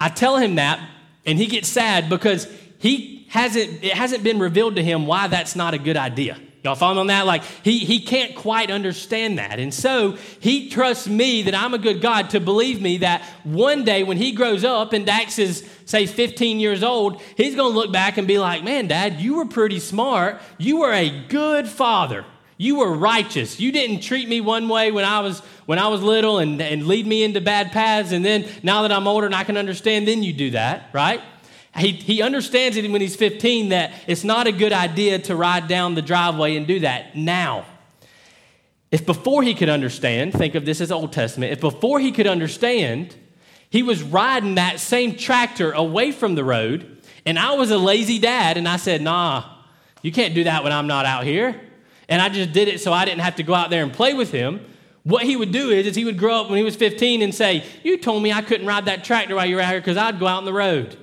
I tell him that, and he gets sad because it hasn't been revealed to him why that's not a good idea. Y'all follow me on that? Like, he can't quite understand that. And so he trusts me that I'm a good God to believe me that one day when he grows up and Dax is, say, 15 years old, he's going to look back and be like, man, Dad, you were pretty smart. You were a good father. You were righteous. You didn't treat me one way when I was little and lead me into bad paths. And then now that I'm older and I can understand, then you do that, right? He understands it when he's 15 that it's not a good idea to ride down the driveway and do that now. If before he could understand, think of this as Old Testament, if before he could understand, he was riding that same tractor away from the road, and I was a lazy dad, and I said, nah, you can't do that when I'm not out here. And I just did it so I didn't have to go out there and play with him. What he would do is he would grow up when he was 15 and say, you told me I couldn't ride that tractor while you were out here because I'd go out on the road.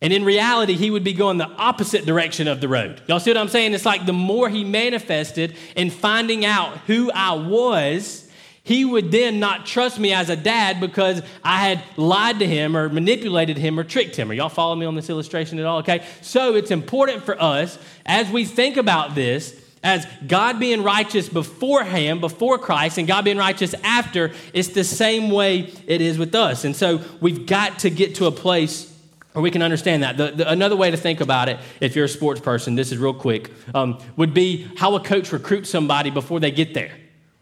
And in reality, he would be going the opposite direction of the road. Y'all see what I'm saying? It's like the more he manifested in finding out who I was, he would then not trust me as a dad because I had lied to him or manipulated him or tricked him. Are y'all following me on this illustration at all? Okay. So it's important for us as we think about this, as God being righteous beforehand, before Christ, and God being righteous after, it's the same way it is with us. And so we've got to get to a place or we can understand that. Another way to think about it, if you're a sports person, this is real quick, would be how a coach recruits somebody before they get there,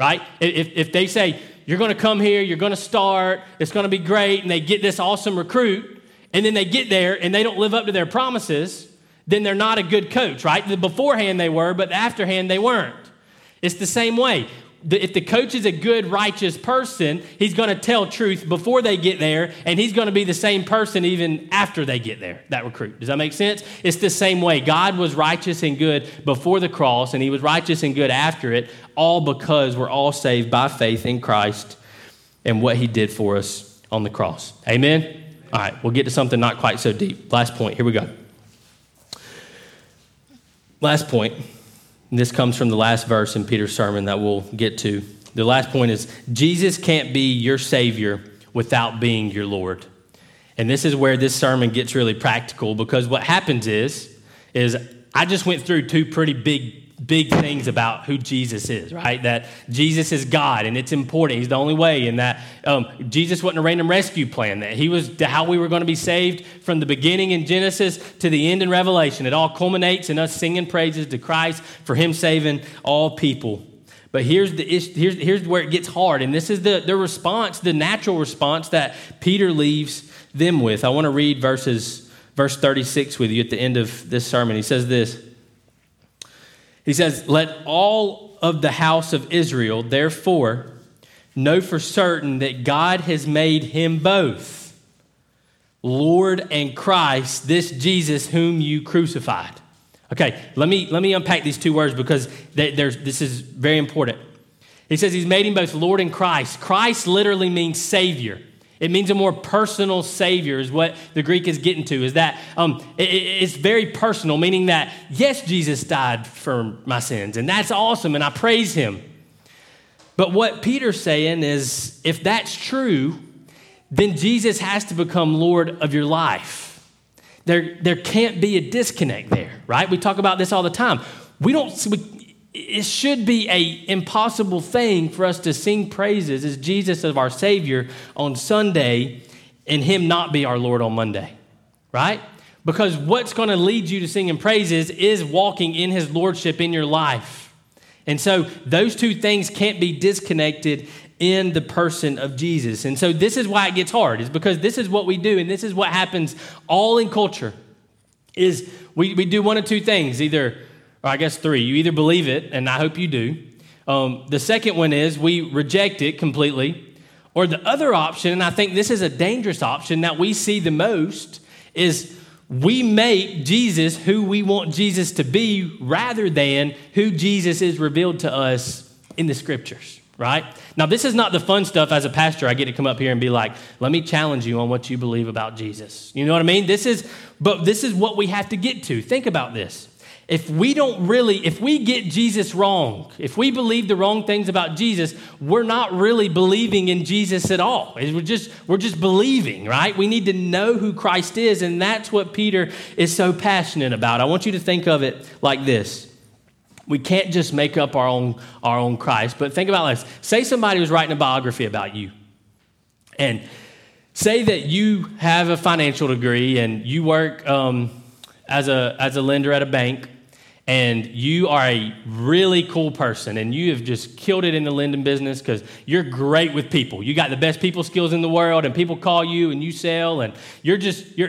right? If they say, you're going to come here, you're going to start, it's going to be great, and they get this awesome recruit, and then they get there and they don't live up to their promises, then they're not a good coach, right? The beforehand they were, but the afterhand they weren't. It's the same way. If the coach is a good, righteous person, he's going to tell truth before they get there, and he's going to be the same person even after they get there, that recruit. Does that make sense? It's the same way. God was righteous and good before the cross, and he was righteous and good after it, all because we're all saved by faith in Christ and what he did for us on the cross. Amen? All right, we'll get to something not quite so deep. Last point. Here we go. Last point. And this comes from the last verse in Peter's sermon that we'll get to. The last point is, Jesus can't be your Savior without being your Lord. And this is where this sermon gets really practical, because what happens is I just went through two pretty big things about who Jesus is, right? That Jesus is God, and it's important. He's the only way, and that Jesus wasn't a random rescue plan, that he was how we were going to be saved from the beginning in Genesis to the end in Revelation. It all culminates in us singing praises to Christ for him saving all people. But here's where it gets hard, and this is the response, the natural response that Peter leaves them with. I want to read verse 36 with you at the end of this sermon. He says this. He says, let all of the house of Israel, therefore, know for certain that God has made him both Lord and Christ, this Jesus whom you crucified. Okay, let me unpack these two words, because this is very important. He says he's made him both Lord and Christ. Christ literally means Savior. It means a more personal Savior is what the Greek is getting to, is that it's very personal, meaning that, yes, Jesus died for my sins, and that's awesome, and I praise him. But what Peter's saying is, if that's true, then Jesus has to become Lord of your life. There can't be a disconnect there, right? We talk about this all the time. It should be an impossible thing for us to sing praises as Jesus of our Savior on Sunday and him not be our Lord on Monday, right? Because what's going to lead you to singing praises is walking in his lordship in your life. And so those two things can't be disconnected in the person of Jesus. And so this is why it gets hard, is because this is what we do, and this is what happens all in culture, is we do one of two things, either... or I guess three. You either believe it, and I hope you do. The second one is we reject it completely. Or the other option, and I think this is a dangerous option that we see the most, is we make Jesus who we want Jesus to be rather than who Jesus is revealed to us in the Scriptures, right? Now, this is not the fun stuff. As a pastor, I get to come up here and be like, let me challenge you on what you believe about Jesus. You know what I mean? This is what we have to get to. Think about this. If we get Jesus wrong, if we believe the wrong things about Jesus, we're not really believing in Jesus at all. We're just believing, right? We need to know who Christ is, and that's what Peter is so passionate about. I want you to think of it like this. We can't just make up our own Christ, but think about this. Say somebody was writing a biography about you, and say that you have a financial degree and you work as a lender at a bank, and you are a really cool person, and you have just killed it in the lending business because you're great with people. You got the best people skills in the world, and people call you, and you sell, and you're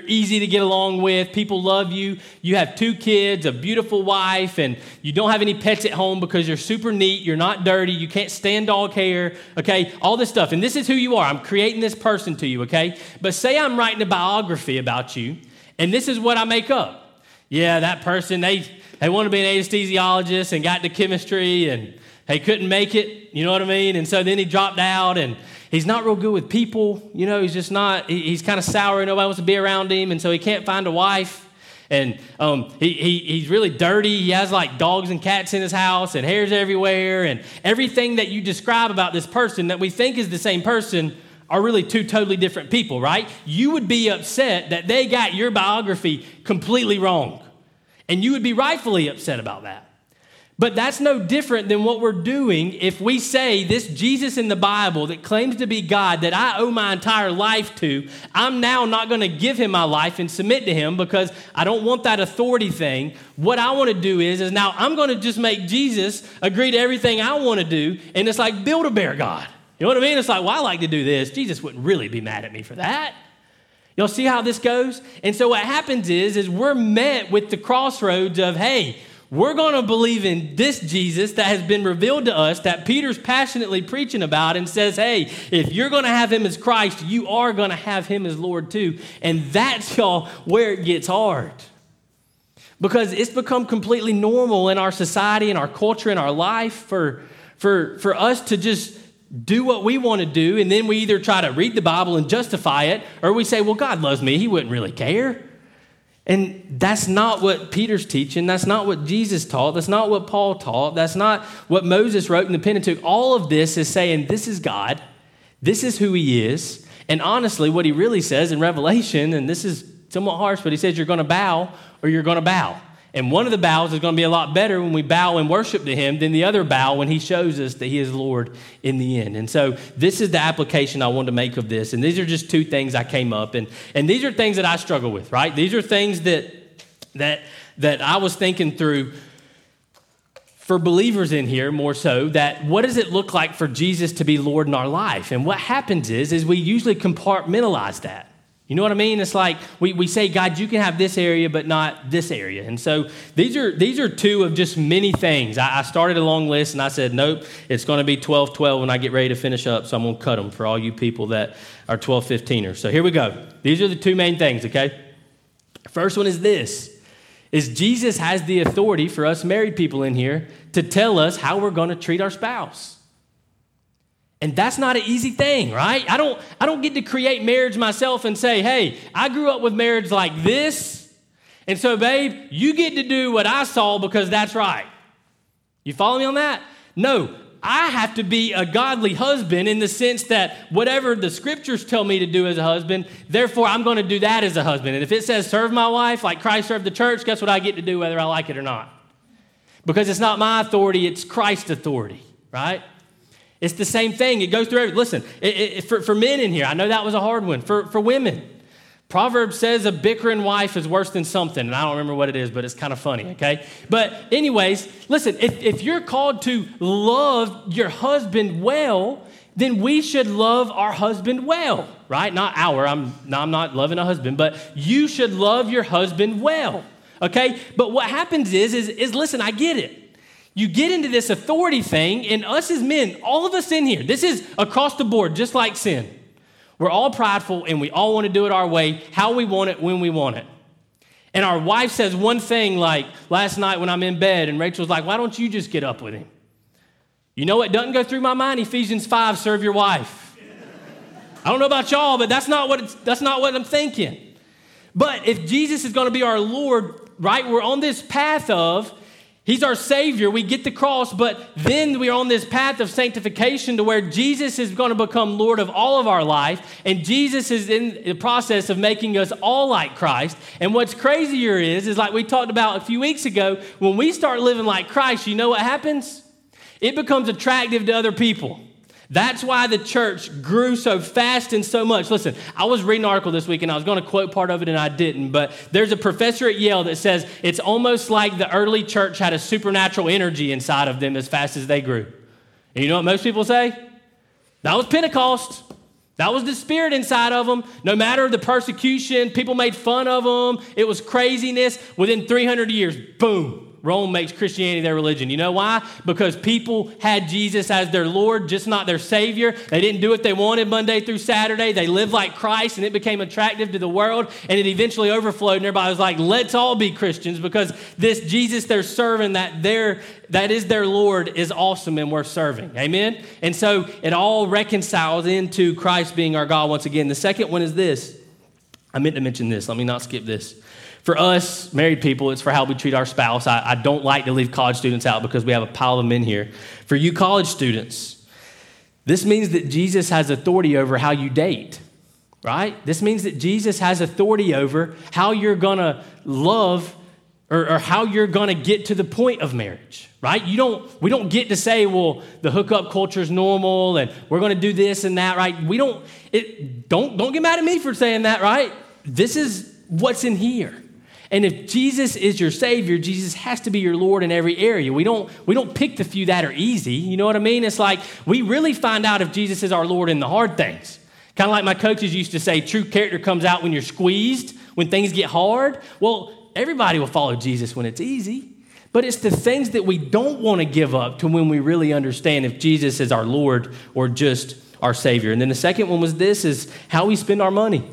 easy to get along with. People love you. You have 2 kids, a beautiful wife, and you don't have any pets at home because you're super neat. You're not dirty. You can't stand dog hair, okay? All this stuff, and this is who you are. I'm creating this person to you, okay? But say I'm writing a biography about you, and this is what I make up. Yeah, that person, they wanted to be an anesthesiologist and got to chemistry and they couldn't make it, you know what I mean? And so then he dropped out and he's not real good with people, you know, he's just not, he's kind of sour and nobody wants to be around him and so he can't find a wife. And he's really dirty. He has like dogs and cats in his house and hair's everywhere and everything that you describe about this person that we think is the same person are really 2 totally different people, right? You would be upset that they got your biography completely wrong. And you would be rightfully upset about that. But that's no different than what we're doing if we say this Jesus in the Bible that claims to be God that I owe my entire life to, I'm now not going to give him my life and submit to him because I don't want that authority thing. What I want to do is now I'm going to just make Jesus agree to everything I want to do. And it's like Build-A-Bear God. You know what I mean? It's like, well, I like to do this. Jesus wouldn't really be mad at me for that. Y'all see how this goes? And so what happens is we're met with the crossroads of, hey, we're going to believe in this Jesus that has been revealed to us that Peter's passionately preaching about and says, hey, if you're going to have him as Christ, you are going to have him as Lord too. And that's, y'all, where it gets hard. Because it's become completely normal in our society, in our culture, in our life for us to just do what we want to do, and then we either try to read the Bible and justify it, or we say, well, God loves me. He wouldn't really care. And that's not what Peter's teaching. That's not what Jesus taught. That's not what Paul taught. That's not what Moses wrote in the Pentateuch. All of this is saying, this is God. This is who he is. And honestly, what he really says in Revelation, and this is somewhat harsh, but he says, you're going to bow or you're going to bow. And one of the bows is going to be a lot better when we bow and worship to him than the other bow when he shows us that he is Lord in the end. And so this is the application I wanted to make of this. And these are just 2 things I came up. And these are things that I struggle with, right? These are things that I was thinking through for believers in here more so that what does it look like for Jesus to be Lord in our life? And what happens is we usually compartmentalize that. You know what I mean? It's like we say, God, you can have this area, but not this area. And so these are 2 of just many things. I started a long list, and I said, nope, it's going to be 12-12 when I get ready to finish up, so I'm going to cut them for all you people that are 12-15ers. So here we go. These are the 2 main things, okay? First one is this, is Jesus has the authority for us married people in here to tell us how we're going to treat our spouse. And that's not an easy thing, right? I don't get to create marriage myself and say, hey, I grew up with marriage like this, and so, babe, you get to do what I saw because that's right. You follow me on that? No, I have to be a godly husband in the sense that whatever the scriptures tell me to do as a husband, therefore, I'm going to do that as a husband. And if it says serve my wife like Christ served the church, guess what I get to do whether I like it or not? Because it's not my authority, it's Christ's authority, right? It's the same thing. It goes through everything. Listen, for men in here, I know that was a hard one. For women, Proverbs says a bickering wife is worse than something. And I don't remember what it is, but it's kind of funny, okay? But anyways, listen, if you're called to love your husband well, then we should love our husband well, right? Not our. I'm not loving a husband, but you should love your husband well, okay? But what happens is listen, I get it. You get into this authority thing, and us as men, all of us in here, this is across the board, just like sin. We're all prideful, and we all want to do it our way, how we want it, when we want it. And our wife says one thing, like last night when I'm in bed, and Rachel's like, why don't you just get up with him? You know what doesn't go through my mind? Ephesians 5, serve your wife. I don't know about y'all, but that's not what I'm thinking. But if Jesus is going to be our Lord, right, we're on this path of, he's our Savior. We get the cross, but then we are on this path of sanctification to where Jesus is going to become Lord of all of our life, and Jesus is in the process of making us all like Christ. And what's crazier is like we talked about a few weeks ago, when we start living like Christ, you know what happens? It becomes attractive to other people. That's why the church grew so fast and so much. Listen, I was reading an article this week, and I was going to quote part of it, and I didn't. But there's a professor at Yale that says it's almost like the early church had a supernatural energy inside of them as fast as they grew. And you know what most people say? That was Pentecost. That was the spirit inside of them. No matter the persecution, people made fun of them. It was craziness. Within 300 years, boom. Rome makes Christianity their religion. You know why? Because people had Jesus as their Lord, just not their Savior. They didn't do what they wanted Monday through Saturday. They lived like Christ, and it became attractive to the world, and it eventually overflowed, and everybody was like, let's all be Christians, because this Jesus they're serving, that is their Lord, is awesome and worth serving. Amen? And so it all reconciles into Christ being our God once again. The second one is this. I meant to mention this. Let me not skip this. For us, married people, it's for how we treat our spouse. I don't like to leave college students out because we have a pile of men here. For you college students, this means that Jesus has authority over how you date, right? This means that Jesus has authority over how you're going to love or how you're going to get to the point of marriage, right? We don't get to say, well, the hookup culture is normal and we're going to do this and that, right? Don't get mad at me for saying that, right? This is what's in here. And if Jesus is your Savior, Jesus has to be your Lord in every area. We don't pick the few that are easy. You know what I mean? It's like we really find out if Jesus is our Lord in the hard things. Kind of like my coaches used to say, true character comes out when you're squeezed, when things get hard. Well, everybody will follow Jesus when it's easy. But it's the things that we don't want to give up to when we really understand if Jesus is our Lord or just our Savior. And then the second one was this, is how we spend our money.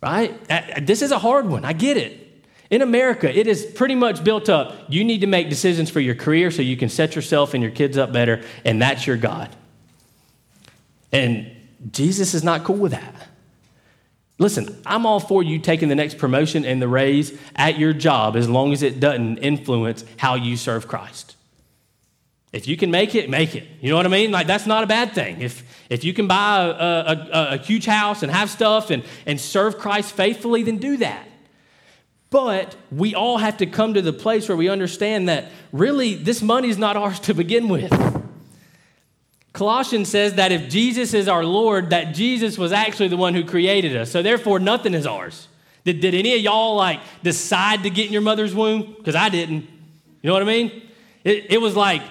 Right? This is a hard one. I get it. In America, it is pretty much built up. You need to make decisions for your career so you can set yourself and your kids up better, and that's your God. And Jesus is not cool with that. Listen, I'm all for you taking the next promotion and the raise at your job as long as it doesn't influence how you serve Christ. If you can make it, make it. You know what I mean? Like, that's not a bad thing. If you can buy a huge house and have stuff and serve Christ faithfully, then do that. But we all have to come to the place where we understand that really this money is not ours to begin with. Colossians says that if Jesus is our Lord, that Jesus was actually the one who created us. So therefore, nothing is ours. Did any of y'all like decide to get in your mother's womb? Because I didn't. You know what I mean? It was like,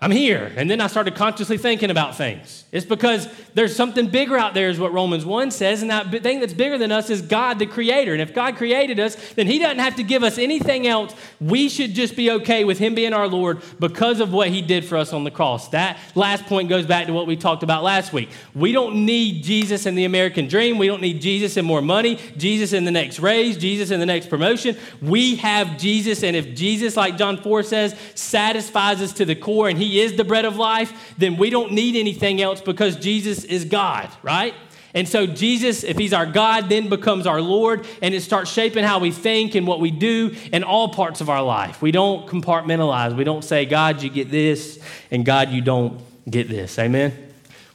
I'm here. And then I started consciously thinking about things. It's because there's something bigger out there is what Romans 1 says. And that thing that's bigger than us is God, the creator. And if God created us, then he doesn't have to give us anything else. We should just be okay with him being our Lord because of what he did for us on the cross. That last point goes back to what we talked about last week. We don't need Jesus in the American dream. We don't need Jesus in more money, Jesus in the next raise, Jesus in the next promotion. We have Jesus. And if Jesus, like John 4 says, satisfies us to the core and he is the bread of life, then we don't need anything else because Jesus is God, right? And so Jesus, if he's our God, then becomes our Lord, and it starts shaping how we think and what we do in all parts of our life. We don't compartmentalize. We don't say, God, you get this, and God, you don't get this. Amen?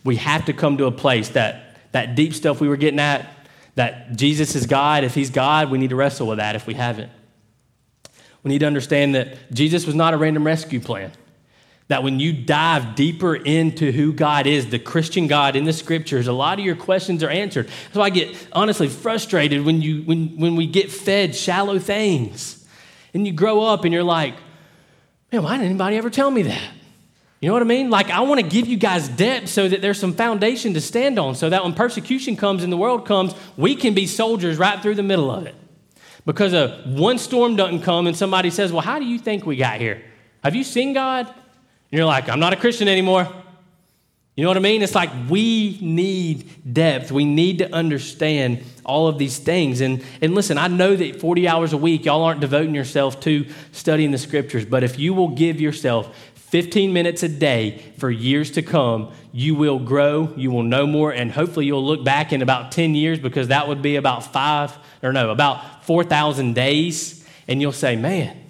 We have to come to a place that deep stuff we were getting at, that Jesus is God. If he's God, we need to wrestle with that if we haven't. We need to understand that Jesus was not a random rescue plan. That when you dive deeper into who God is, the Christian God in the scriptures, a lot of your questions are answered. So I get honestly frustrated when we get fed shallow things. And you grow up and you're like, man, why didn't anybody ever tell me that? You know what I mean? Like, I want to give you guys depth so that there's some foundation to stand on, so that when persecution comes and the world comes, we can be soldiers right through the middle of it. Because one storm doesn't come and somebody says, well, how do you think we got here? Have you seen God? And you're like, I'm not a Christian anymore. You know what I mean? It's like we need depth. We need to understand all of these things. And listen, I know that 40 hours a week, y'all aren't devoting yourself to studying the scriptures. But if you will give yourself 15 minutes a day for years to come, you will grow, you will know more, and hopefully you'll look back in about 10 years because that would be about 4,000 days. And you'll say, man,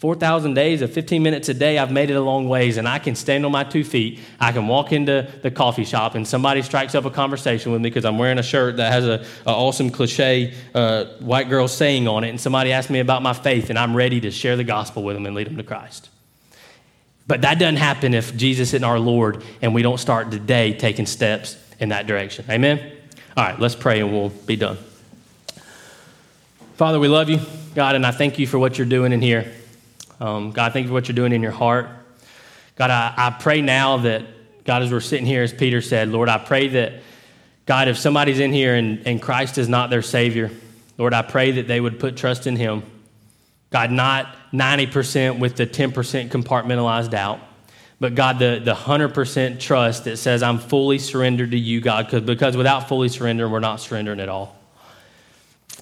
4,000 days of 15 minutes a day, I've made it a long ways, and I can stand on my 2 feet. I can walk into the coffee shop, and somebody strikes up a conversation with me because I'm wearing a shirt that has a awesome cliche white girl saying on it, and somebody asks me about my faith, and I'm ready to share the gospel with them and lead them to Christ. But that doesn't happen if Jesus isn't our Lord and we don't start today taking steps in that direction. Amen? All right, let's pray and we'll be done. Father, we love you, God, and I thank you for what you're doing in here. God, thank you for what you're doing in your heart. God, I pray now that, God, as we're sitting here, as Peter said, Lord, I pray that, God, if somebody's in here and Christ is not their Savior, Lord, I pray that they would put trust in him. God, not 90% with the 10% compartmentalized out, but God, the 100% trust that says, I'm fully surrendered to you, God, because without fully surrendering, we're not surrendering at all.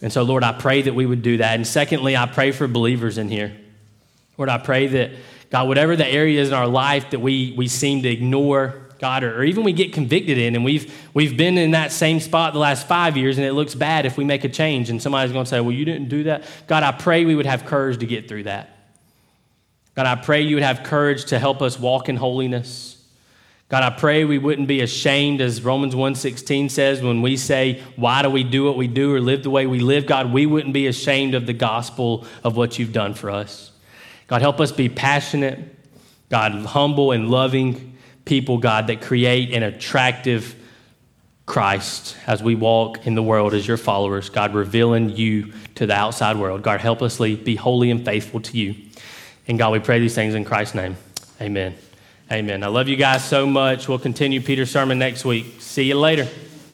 And so, Lord, I pray that we would do that. And secondly, I pray for believers in here. Lord, I pray that, God, whatever the area is in our life that we seem to ignore, God, or even we get convicted in, and we've been in that same spot the last 5 years, and it looks bad if we make a change, and somebody's going to say, well, you didn't do that. God, I pray we would have courage to get through that. God, I pray you would have courage to help us walk in holiness. God, I pray we wouldn't be ashamed, as Romans 1:16 says, when we say, why do we do what we do or live the way we live? God, we wouldn't be ashamed of the gospel of what you've done for us. God, help us be passionate, God, humble and loving people, God, that create an attractive Christ as we walk in the world as your followers, God, revealing you to the outside world. God, help us be holy and faithful to you. And God, we pray these things in Christ's name. Amen. Amen. I love you guys so much. We'll continue Peter's sermon next week. See you later.